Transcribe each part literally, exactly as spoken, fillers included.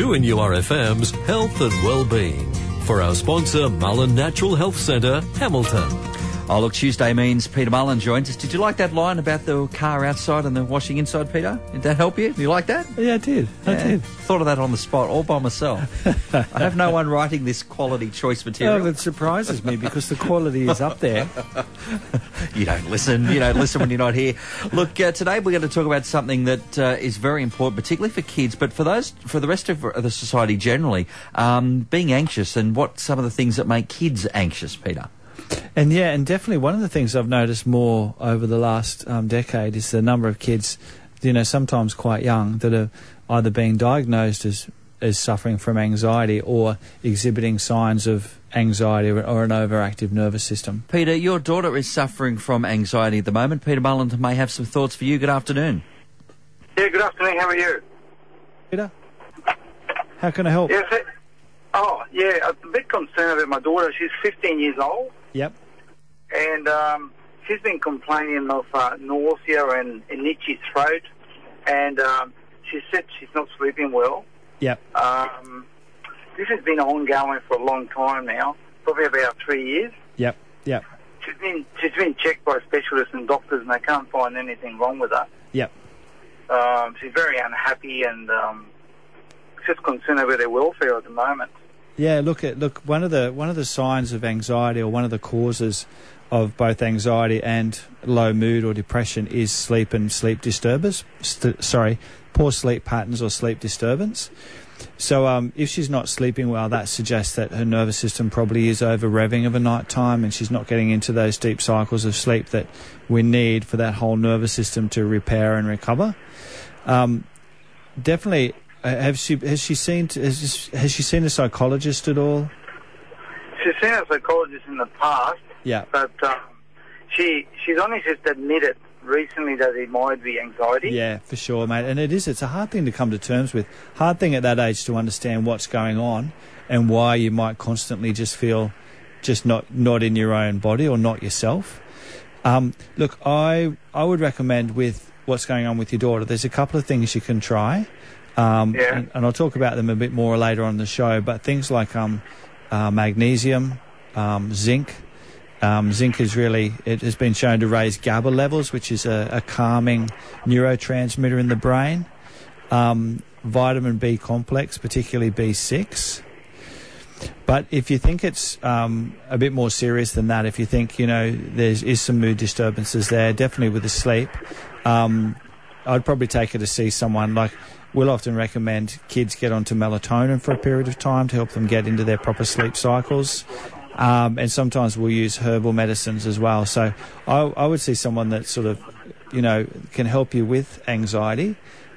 two N U R F M's Health and Wellbeing. For our sponsor, Mullen Natural Health Centre, Hamilton. Oh, look, Tuesday means Peter Mullen joins us. Did you like that line about the car outside and the washing inside, Peter? Did that help you? You like that? Yeah, I did. I yeah, did. Thought of that on the spot all by myself. I have no one writing this quality choice material. No, it surprises me because the quality is up there. You don't listen. You don't listen when you're not here. Look, uh, today we're going to talk about something that uh, is very important, particularly for kids, but for those, for the rest of the society generally, um, being anxious and what some of the things that make kids anxious, Peter. And yeah, and definitely one of the things I've noticed more over the last um, decade is the number of kids, you know, sometimes quite young, that are either being diagnosed as, as suffering from anxiety or exhibiting signs of anxiety or, or an overactive nervous system. Peter, your daughter is suffering from anxiety at the moment. Peter Mullen may have some thoughts for you. Good afternoon. Yeah, good afternoon. How are you? Peter? How can I help? Yes, it, oh, yeah, I'm a bit concerned about my daughter. She's fifteen years old. Yep. And um, she's been complaining of uh, nausea and an itchy throat, and um, she said she's not sleeping well. Yep. Um, this has been ongoing for a long time now, probably about three years. Yep, yep. She's been, she's been checked by specialists and doctors, and they can't find anything wrong with her. Yep. Um, she's very unhappy and um, just concerned about her welfare at the moment. Yeah, look at look. One of the one of the signs of anxiety, or one of the causes of both anxiety and low mood or depression, is sleep and sleep disturbers. St- sorry, poor sleep patterns or sleep disturbance. So, um, if she's not sleeping well, that suggests that her nervous system probably is over revving of a night time, and she's not getting into those deep cycles of sleep that we need for that whole nervous system to repair and recover. Um, definitely. Have she has she seen has, has she seen a psychologist at all? She's seen a psychologist in the past. Yeah, but um, she she's only just admitted recently that it might be anxiety. Yeah, for sure, mate. And it is. It's a hard thing to come to terms with. Hard thing at that age to understand what's going on and why you might constantly just feel just not not in your own body or not yourself. Um, look, I I would recommend with what's going on with your daughter, there's a couple of things you can try. Um, yeah. and, and I'll talk about them a bit more later on in the show, but things like um, uh, magnesium, um, zinc. Um, zinc is really, it has been shown to raise GABA levels, which is a, a calming neurotransmitter in the brain. Um, vitamin B complex, particularly B six. But if you think it's um, a bit more serious than that, if you think, you know, there is some mood disturbances there, definitely with the sleep, um, I'd probably take her to see someone. Like, we'll often recommend kids get onto melatonin for a period of time to help them get into their proper sleep cycles. Um, and sometimes we'll use herbal medicines as well. So I, I would see someone that sort of, you know, can help you with anxiety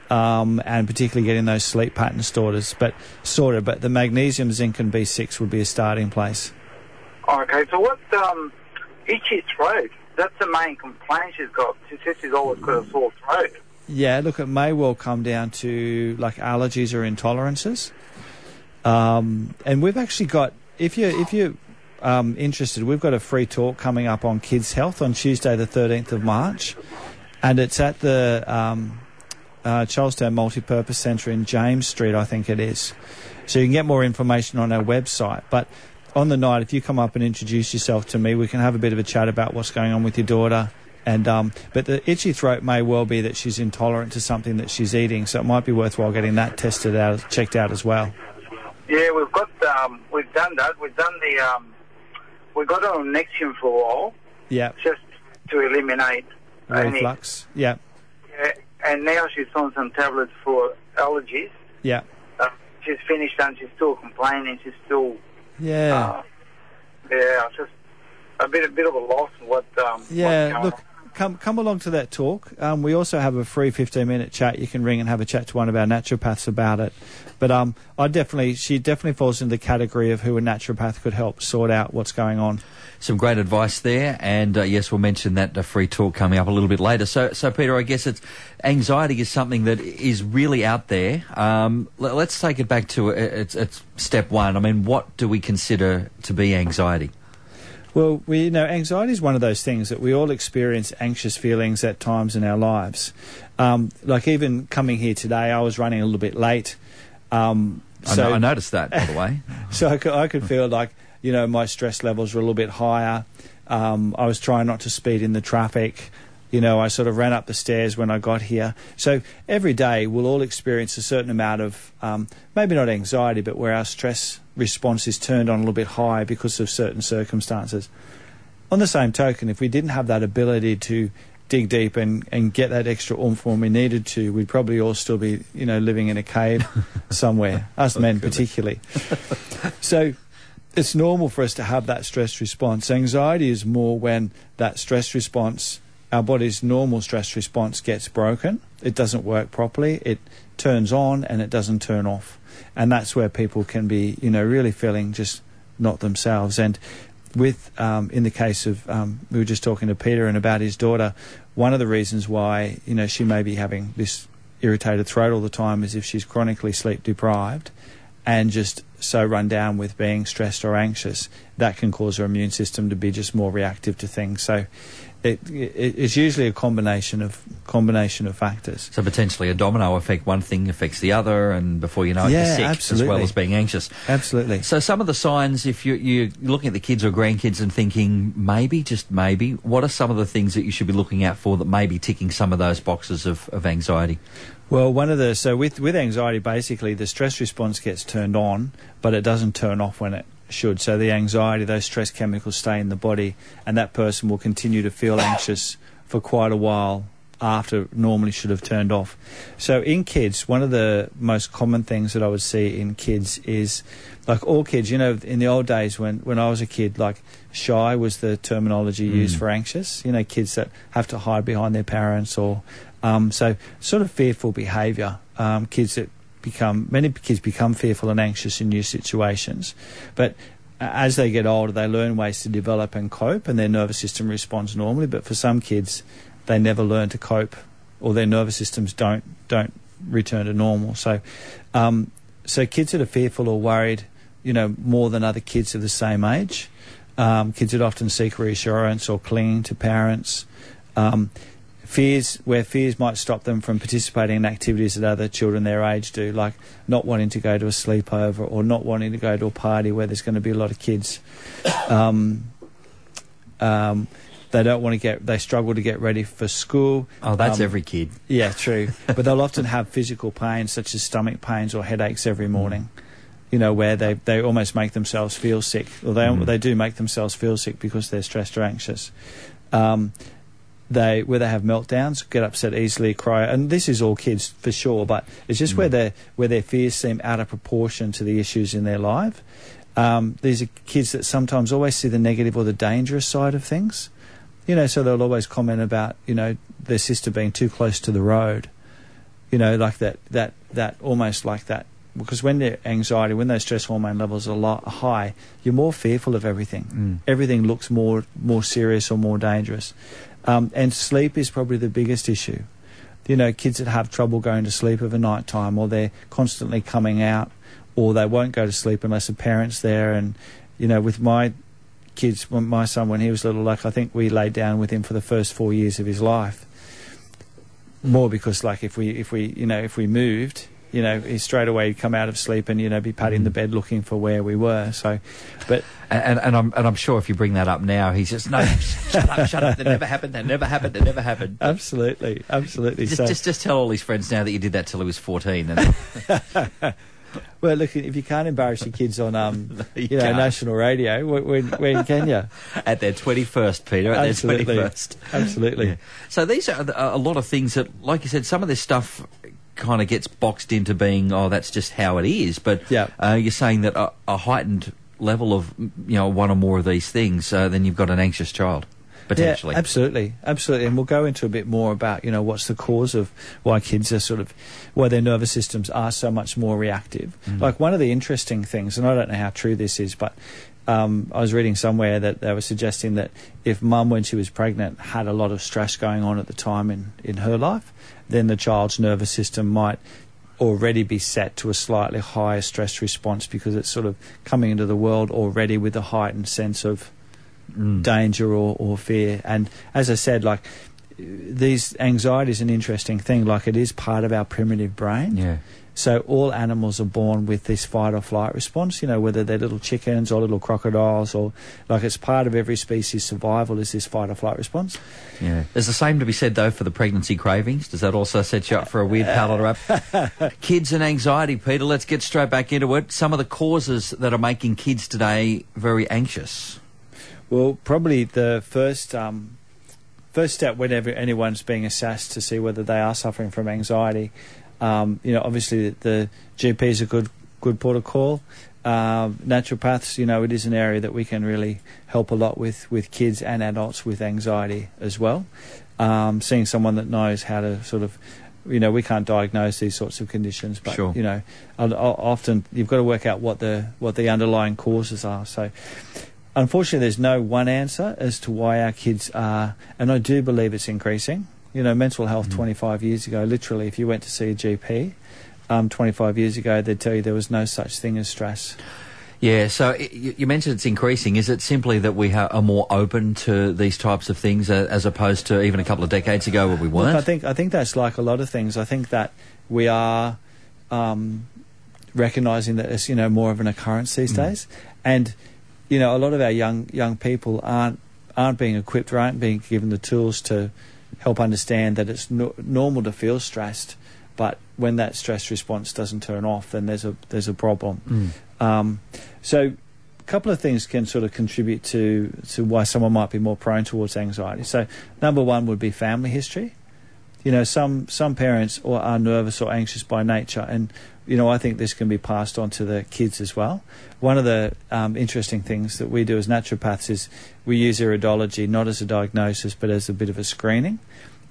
um, and particularly getting those sleep pattern disorders. But sort of, but the magnesium, zinc and B six would be a starting place. Okay, so what um, itchy throat? That's the main complaint she's got. She says she's always got a sore throat. Yeah, look, it may well come down to like allergies or intolerances, um, and we've actually got, if you if you're um, interested, we've got a free talk coming up on Kids Health on Tuesday the thirteenth of March, and it's at the um, uh, Charlestown Multipurpose Centre in James Street, I think it is. So you can get more information on our website, but on the night, if you come up and introduce yourself to me, we can have a bit of a chat about what's going on with your daughter. And um, but the itchy throat may well be that she's intolerant to something that she's eating, so it might be worthwhile getting that tested out, checked out as well. Yeah, we've got um, we've done that. We've done the um, we got on Nexium for a while. Yeah, just to eliminate reflux. Yeah. Yeah, and now she's on some tablets for allergies. Yeah, uh, she's finished and she's still complaining. She's still yeah, uh, yeah, just a bit a bit of a loss. Of what um, yeah, look. On. Come come along to that talk. Um, we also have a free fifteen-minute chat. You can ring and have a chat to one of our naturopaths about it. But um, I definitely, she definitely falls into the category of who a naturopath could help sort out what's going on. Some great advice there. And, uh, yes, we'll mention that uh, free talk coming up a little bit later. So, so Peter, I guess it's anxiety is something that is really out there. Um, l- let's take it back to uh, it's, it's step one. I mean, what do we consider to be anxiety? Well, we, you know, anxiety is one of those things that we all experience anxious feelings at times in our lives. Um, like even coming here today, I was running a little bit late. Um, So, I, I noticed that, by the way. So I could, I could feel like, you know, my stress levels were a little bit higher. Um, I was trying not to speed in the traffic. You know, I sort of ran up the stairs when I got here. So every day we'll all experience a certain amount of, um, maybe not anxiety, but where our stress response is turned on a little bit high because of certain circumstances. On the same token, if we didn't have that ability to dig deep and, and get that extra oomph when we needed to, we'd probably all still be, you know, living in a cave somewhere, us men particularly. So it's normal for us to have that stress response. Anxiety is more when that stress response, our body's normal stress response, gets broken. It doesn't work properly. It turns on and it doesn't turn off. And that's where people can be, you know, really feeling just not themselves. And with, um, in the case of, um, we were just talking to Peter and about his daughter, one of the reasons why, you know, she may be having this irritated throat all the time is if she's chronically sleep deprived and just so run down with being stressed or anxious, that can cause her immune system to be just more reactive to things. So it, it, it's usually a combination of combination of factors. So potentially a domino effect, one thing affects the other, and before you know it, yeah, you're sick absolutely. As well as being anxious. Absolutely. So some of the signs, if you, you're looking at the kids or grandkids and thinking, maybe, just maybe, what are some of the things that you should be looking out for that may be ticking some of those boxes of, of anxiety? Well, one of the, so with, with anxiety, basically the stress response gets turned on, but it doesn't turn off when it should. So the anxiety, those stress chemicals stay in the body, and that person will continue to feel anxious for quite a while after normally should have turned off. So in kids, one of the most common things that I would see in kids is, like all kids, you know, in the old days when, when I was a kid, like shy was the terminology mm. used for anxious, you know, kids that have to hide behind their parents or... Um, so sort of fearful behaviour, um, kids that become, many kids become fearful and anxious in new situations. But as they get older, they learn ways to develop and cope, and their nervous system responds normally. But for some kids, they never learn to cope, or their nervous systems don't don't return to normal. So, um, so kids that are fearful or worried, you know, more than other kids of the same age, um, kids that often seek reassurance or clinging to parents, um fears, where fears might stop them from participating in activities that other children their age do, like not wanting to go to a sleepover or not wanting to go to a party where there's going to be a lot of kids. Um, um, they don't want to get, they struggle to get ready for school. Oh, that's um, every kid. Yeah, true. But they'll often have physical pains such as stomach pains or headaches every morning, you know, where they, they almost make themselves feel sick, or they, mm. they do make themselves feel sick because they're stressed or anxious. Um, They where they have meltdowns, get upset easily, cry, and this is all kids for sure. But it's just mm. where their where their fears seem out of proportion to the issues in their life. Um, these are kids that sometimes always see the negative or the dangerous side of things, you know. So they'll always comment about, you know, their sister being too close to the road, you know, like that that that almost like that. Because when their anxiety, when those stress hormone levels are lo- high, you're more fearful of everything. Mm. Everything looks more more serious or more dangerous. Um, and sleep is probably the biggest issue. You know, kids that have trouble going to sleep over night time, or they're constantly coming out, or they won't go to sleep unless a parent's there. And, you know, with my kids, when my son, when he was little, like I think we laid down with him for the first four years of his life. More because, like, if we, if we, you know, if we moved, you know, he straight away he'd come out of sleep and, you know, be patting the bed looking for where we were. So, but and, and, and I'm and I'm sure if you bring that up now, he's just no, shut up, shut up. That never happened. That never happened. That never happened. Absolutely, absolutely. Just, so, just just tell all his friends now that you did that till he was fourteen. And well, look, if you can't embarrass your kids on, um, you, you know, can't. National radio, when, when can you? At their twenty-first, Peter, at absolutely. Their twenty-first. Absolutely. Yeah. So these are a lot of things that, like you said, some of this stuff kind of gets boxed into being, oh, that's just how it is. But yeah. uh, you're saying that a, a heightened level of, you know, one or more of these things, uh, then you've got an anxious child, potentially. Yeah, absolutely, absolutely. And we'll go into a bit more about, you know, what's the cause of why kids are sort of, why their nervous systems are so much more reactive. Mm-hmm. Like one of the interesting things, and I don't know how true this is, but um, I was reading somewhere that they were suggesting that if mum, when she was pregnant, had a lot of stress going on at the time in, in her life, then the child's nervous system might already be set to a slightly higher stress response because it's sort of coming into the world already with a heightened sense of mm. danger or, or fear. And as I said, like, these anxiety is an interesting thing. Like, it is part of our primitive brain. Yeah. So all animals are born with this fight or flight response, you know, whether they're little chickens or little crocodiles, or like, it's part of every species' survival is this fight or flight response. Yeah. There's the same to be said, though, for the pregnancy cravings. Does that also set you up for a weird palate rub? Kids and anxiety, Peter, let's get straight back into it. Some of the causes that are making kids today very anxious. Well, probably the first... Um, First step, whenever anyone's being assessed to see whether they are suffering from anxiety, um, you know, obviously the, the G P is a good good port of call. Uh, naturopaths, you know, it is an area that we can really help a lot with, with kids and adults with anxiety as well. Um, seeing someone that knows how to sort of, you know, we can't diagnose these sorts of conditions, but sure. you know, I'll, I'll often you've got to work out what the what the underlying causes are. So. Unfortunately, there's no one answer as to why our kids are, and I do believe it's increasing. You know, mental health mm. twenty-five years ago, literally, if you went to see a G P um, twenty-five years ago, they'd tell you there was no such thing as stress. Yeah, so it, you mentioned it's increasing. Is it simply that we ha- are more open to these types of things uh, as opposed to even a couple of decades ago where we weren't? Look, I think, I think that's like a lot of things. I think that we are um, recognising that it's, you know, more of an occurrence these mm. days. And... you know, a lot of our young young people aren't aren't being equipped, or aren't being given the tools to help understand that it's no, normal to feel stressed, but when that stress response doesn't turn off, then there's a there's a problem. Mm. Um, so, a couple of things can sort of contribute to to why someone might be more prone towards anxiety. So, number one would be family history. You know, some some parents or are nervous or anxious by nature, and you know, I think this can be passed on to the kids as well. One of the um, interesting things that we do as naturopaths is we use iridology not as a diagnosis but as a bit of a screening.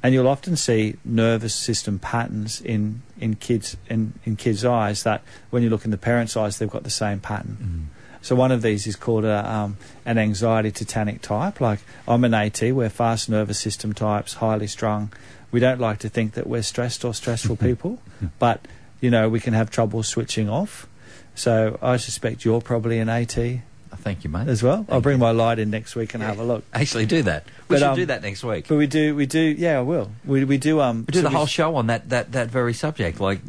And you'll often see nervous system patterns in, in kids in, in kids' eyes that when you look in the parents' eyes, they've got the same pattern. Mm. So one of these is called a, um, an anxiety tetanic type. Like I'm an AT, we're fast nervous system types, highly strung. We don't like to think that we're stressed or stressful people, but... you know, we can have trouble switching off. So I suspect you're probably an AT. Thank you, mate. As well. Thank I'll bring you. my light in next week and yeah. have a look. Actually do that. We but, should um, do that next week. But we do, we do, yeah, I will. We, we do... Um, we do so the we, whole show on that, that, that very subject, like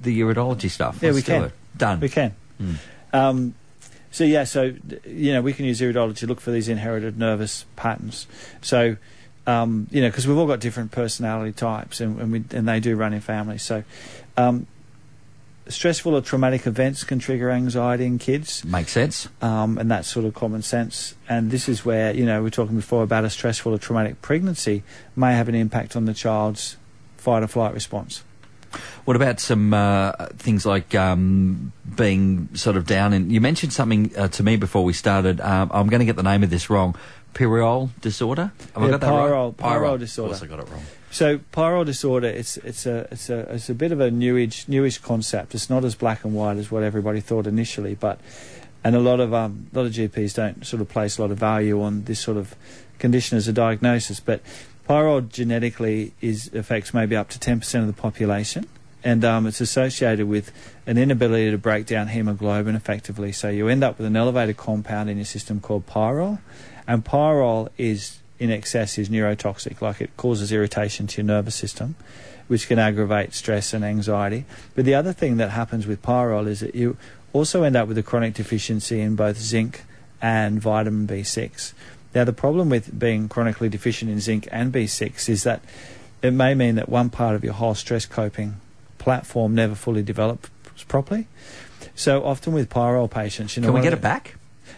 the iridology stuff. Yeah, Let's we can. Do it. Done. We can. Mm. Um, so, yeah, so, you know, we can use iridology to look for these inherited nervous patterns. So... Um, you know, because we've all got different personality types, and, and we and they do run in families. So, um, stressful or traumatic events can trigger anxiety in kids. Makes sense. Um, and that's sort of common sense. And this is where, you know, we were talking before about a stressful or traumatic pregnancy may have an impact on the child's fight or flight response. What about some uh, things like um, being sort of down? And you mentioned something uh, to me before we started. Um, I'm going to get the name of this wrong. Pyrrole disorder? Have yeah, I got that pyrrole, right? Pyrrole, pyrrole disorder. Of course I got it wrong. So pyrrole disorder, it's it's a it's a it's a bit of a newish newish concept. It's not as black and white as what everybody thought initially, but and a lot of um a lot of G Ps don't sort of place a lot of value on this sort of condition as a diagnosis. But pyrrole genetically is affects maybe up to ten percent of the population, and um it's associated with an inability to break down hemoglobin effectively. So you end up with an elevated compound in your system called pyrrole. And pyrrole is, in excess, is neurotoxic, like it causes irritation to your nervous system, which can aggravate stress and anxiety. But the other thing that happens with pyrrole is that you also end up with a chronic deficiency in both zinc and vitamin B six. Now, the problem with being chronically deficient in zinc and B six is that it may mean that one part of your whole stress coping platform never fully develops properly. So often with pyrrole patients... you know, can we get it back?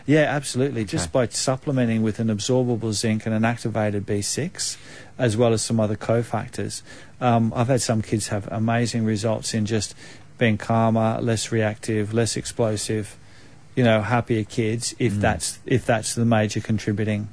Yeah, absolutely. Okay. Just by supplementing with an absorbable zinc and an activated B six, as well as some other cofactors. Um, I've had some kids have amazing results in just being calmer, less reactive, less explosive, you know, happier kids, if mm. that's if that's the major contributing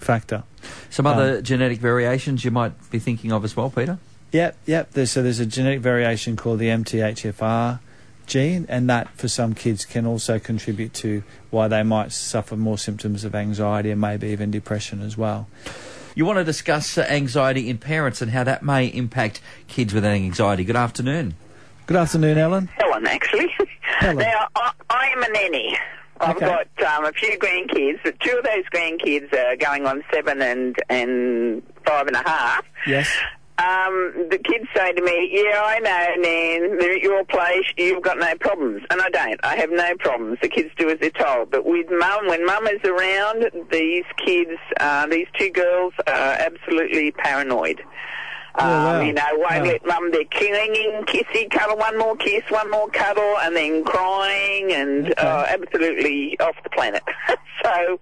factor. Some other um, genetic variations you might be thinking of as well, Peter? Yep, yep. There's, so there's a genetic variation called the M T H F R gene, and that for some kids can also contribute to why they might suffer more symptoms of anxiety and maybe even depression as well. You want to discuss anxiety in parents and how that may impact kids with anxiety. Good afternoon. Good afternoon, Ellen. Helen, actually. Helen. Now, I, I'm a nanny. I've okay. got um, a few grandkids. Two of those grandkids are going on seven and, and five and a half. Yes. Um, the kids say to me, yeah, I know, Nan, they're at your place, you've got no problems. And I don't. I have no problems. The kids do as they're told. But with Mum, when Mum is around, these kids, uh, these two girls are absolutely paranoid. Um, oh, wow. You know, won't wow. let Mum, they're clinging, kissy, cuddle, one more kiss, one more cuddle, and then crying, and okay. uh, absolutely off the planet. so...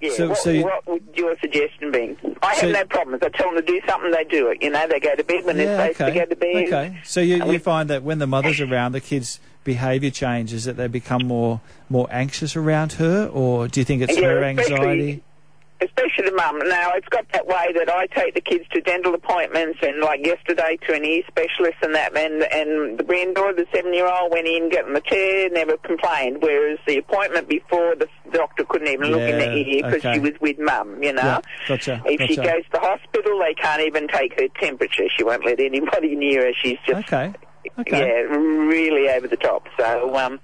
Yeah, so, what, so you, what would your suggestion be? I so have no problems. I tell them to do something, they do it. You know, they go to bed when yeah, they're supposed okay. to go to bed. Okay. So you, you we, find that when the mother's around, the kids' behaviour changes, that they become more more anxious around her, or do you think it's yeah, her anxiety? Especially the mum. Now, it's got that way that I take the kids to dental appointments, and like yesterday to an ear specialist and that, and, and the granddaughter, the seven-year-old, went in, got in the chair, never complained, whereas the appointment before, the doctor couldn't even yeah, look in the ear because okay. she was with mum, you know. Yeah, gotcha, if gotcha. she goes to the hospital, they can't even take her temperature. She won't let anybody near her. She's just, okay. Okay. yeah, really over the top. So, um...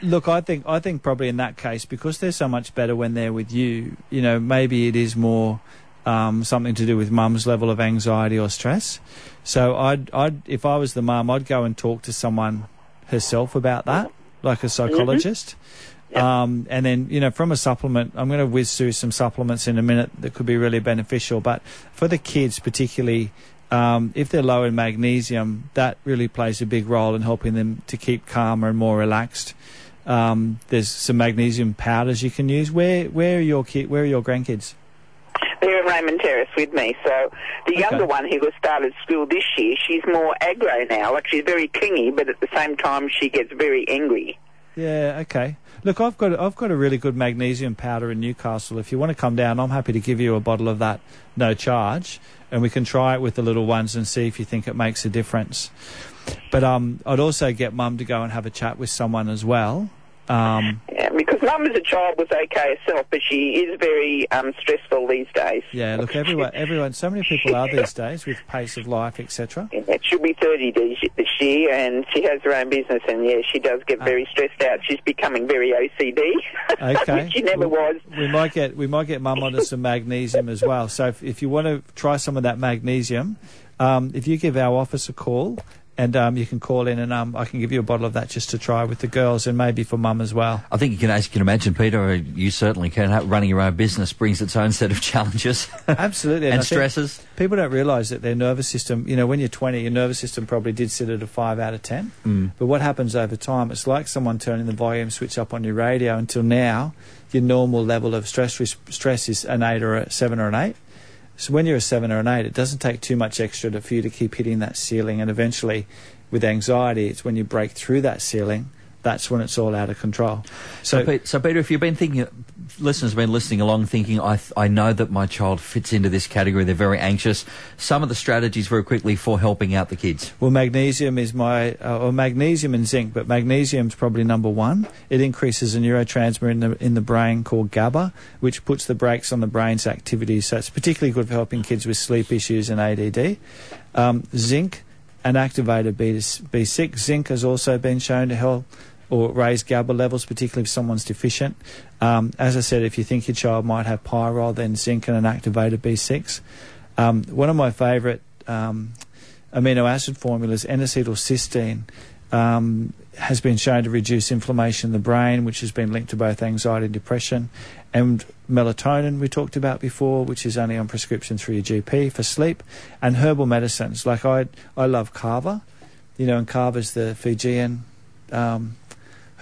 Look, I think I think probably in that case, because they're so much better when they're with you, you know, maybe it is more um, something to do with mum's level of anxiety or stress. So I'd, I'd, if I was the mum, I'd go and talk to someone herself about that, like a psychologist. Mm-hmm. Yep. Um, and then, you know, from a supplement, I'm going to whiz through some supplements in a minute that could be really beneficial. But for the kids particularly, Um, if they're low in magnesium, that really plays a big role in helping them to keep calmer and more relaxed. Um, there's some magnesium powders you can use. Where where are your kid? Where are your grandkids? They're at Raymond Terrace with me. So the okay. younger one, who was started school this year, she's more aggro now. Like, she's very clingy, but at the same time she gets very angry. Yeah. Okay. Look, I've got I've got a really good magnesium powder in Newcastle. If you want to come down, I'm happy to give you a bottle of that, no charge, and we can try it with the little ones and see if you think it makes a difference. But um, I'd also get Mum to go and have a chat with someone as well. Um, yeah, because Mum as a child was okay herself, but she is very um, stressful these days. Yeah, look, everyone, everyone, so many people are these days with pace of life, et cetera. Yeah, she'll be thirty this year, and she has her own business, and yeah, she does get very uh, stressed out. She's becoming very O C D, okay. which she never we, was. We might get we might get Mum onto some magnesium as well. So if, if you want to try some of that magnesium, um, if you give our office a call. And um, you can call in and um, I can give you a bottle of that just to try with the girls and maybe for Mum as well. I think you can, as you can imagine, Peter, you certainly can. Running your own business brings its own set of challenges. Absolutely. and, and stresses. People don't realise that their nervous system, you know, when you're twenty, your nervous system probably did sit at a five out of ten. Mm. But what happens over time, it's like someone turning the volume switch up on your radio. Until now, your normal level of stress stress is an eight or a seven or an eight. So when you're a seven or an eight, it doesn't take too much extra to, for you to keep hitting that ceiling. And eventually, with anxiety, it's when you break through that ceiling, that's when it's all out of control. So, so, Pete, so Peter, if you've been thinking, listeners have been listening along thinking, I, I know that my child fits into this category, they're very anxious. Some of the strategies very quickly for helping out the kids. Well, magnesium is my, uh, or magnesium and zinc, but magnesium's probably number one. It increases a neurotransmitter in the, in the brain called GABA, which puts the brakes on the brain's activities. So it's particularly good for helping kids with sleep issues and A D D. Um, zinc, an activator B six. Zinc has also been shown to help or raise GABA levels, particularly if someone's deficient. Um, as I said, if you think your child might have pyrrole, then zinc and an activator B six. Um, one of my favourite um, amino acid formulas, N-acetylcysteine, um, has been shown to reduce inflammation in the brain, which has been linked to both anxiety and depression. And melatonin, we talked about before, which is only on prescription through your G P for sleep. And herbal medicines, like I, I love kava, you know, and kava's the Fijian Um,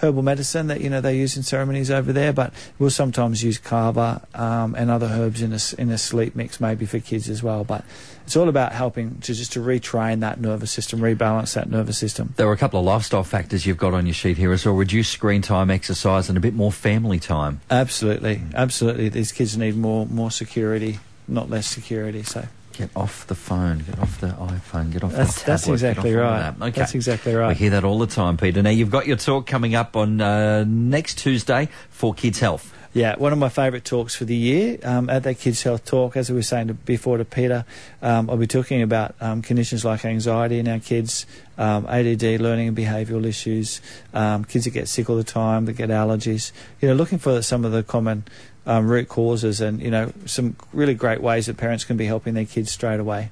herbal medicine that, you know, they use in ceremonies over there, but we'll sometimes use kava um, and other herbs in a, in a sleep mix, maybe for kids as well. But it's all about helping to just to retrain that nervous system, rebalance that nervous system. There are a couple of lifestyle factors you've got on your sheet here as well. Reduce screen time, exercise, and a bit more family time. Absolutely, absolutely. These kids need more more security, not less security, so... Get off the phone, get off the iPhone, get off the tablet. That's exactly right. Okay. That's exactly right. We hear that all the time, Peter. Now, you've got your talk coming up on uh, next Tuesday for Kids Health. Yeah, one of my favourite talks for the year um, at that Kids Health talk, as we were saying to, before to Peter, um, I'll be talking about um, conditions like anxiety in our kids, um, A D D, learning and behavioural issues, um, kids that get sick all the time, that get allergies, you know, looking for some of the common Um, root causes and, you know, some really great ways that parents can be helping their kids straight away.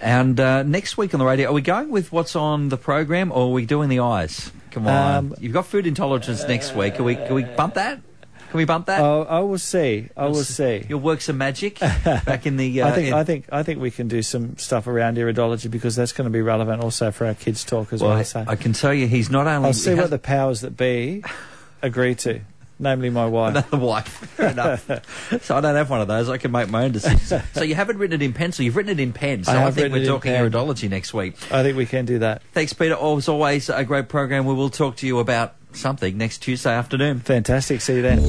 And uh, next week on the radio, are we going with what's on the program, or are we doing the eyes? Come on. Um, You've got food intolerance uh, next week. Can we, can we bump that? Can we bump that? Uh, I will see. I will see. You'll work some magic back in the... Uh, I, think, in I, think, I think we can do some stuff around iridology, because that's going to be relevant also for our kids' talk as well. well so. I can tell you he's not only... I'll see what the powers that be agree to, namely my wife. Another wife. Fair enough. So I don't have one of those. I can make my own decisions. So you haven't written it in pencil. You've written it in pen. So I, I think we're talking iridology next week. I think we can do that. Thanks, Peter. As always, a great program. We will talk to you about... something next Tuesday afternoon. Fantastic. See you then.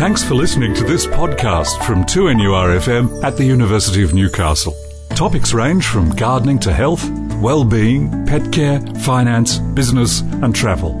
Thanks for listening to this podcast from two N U R F M at the University of Newcastle. Topics range from gardening to health, well-being, pet care, finance, business and travel.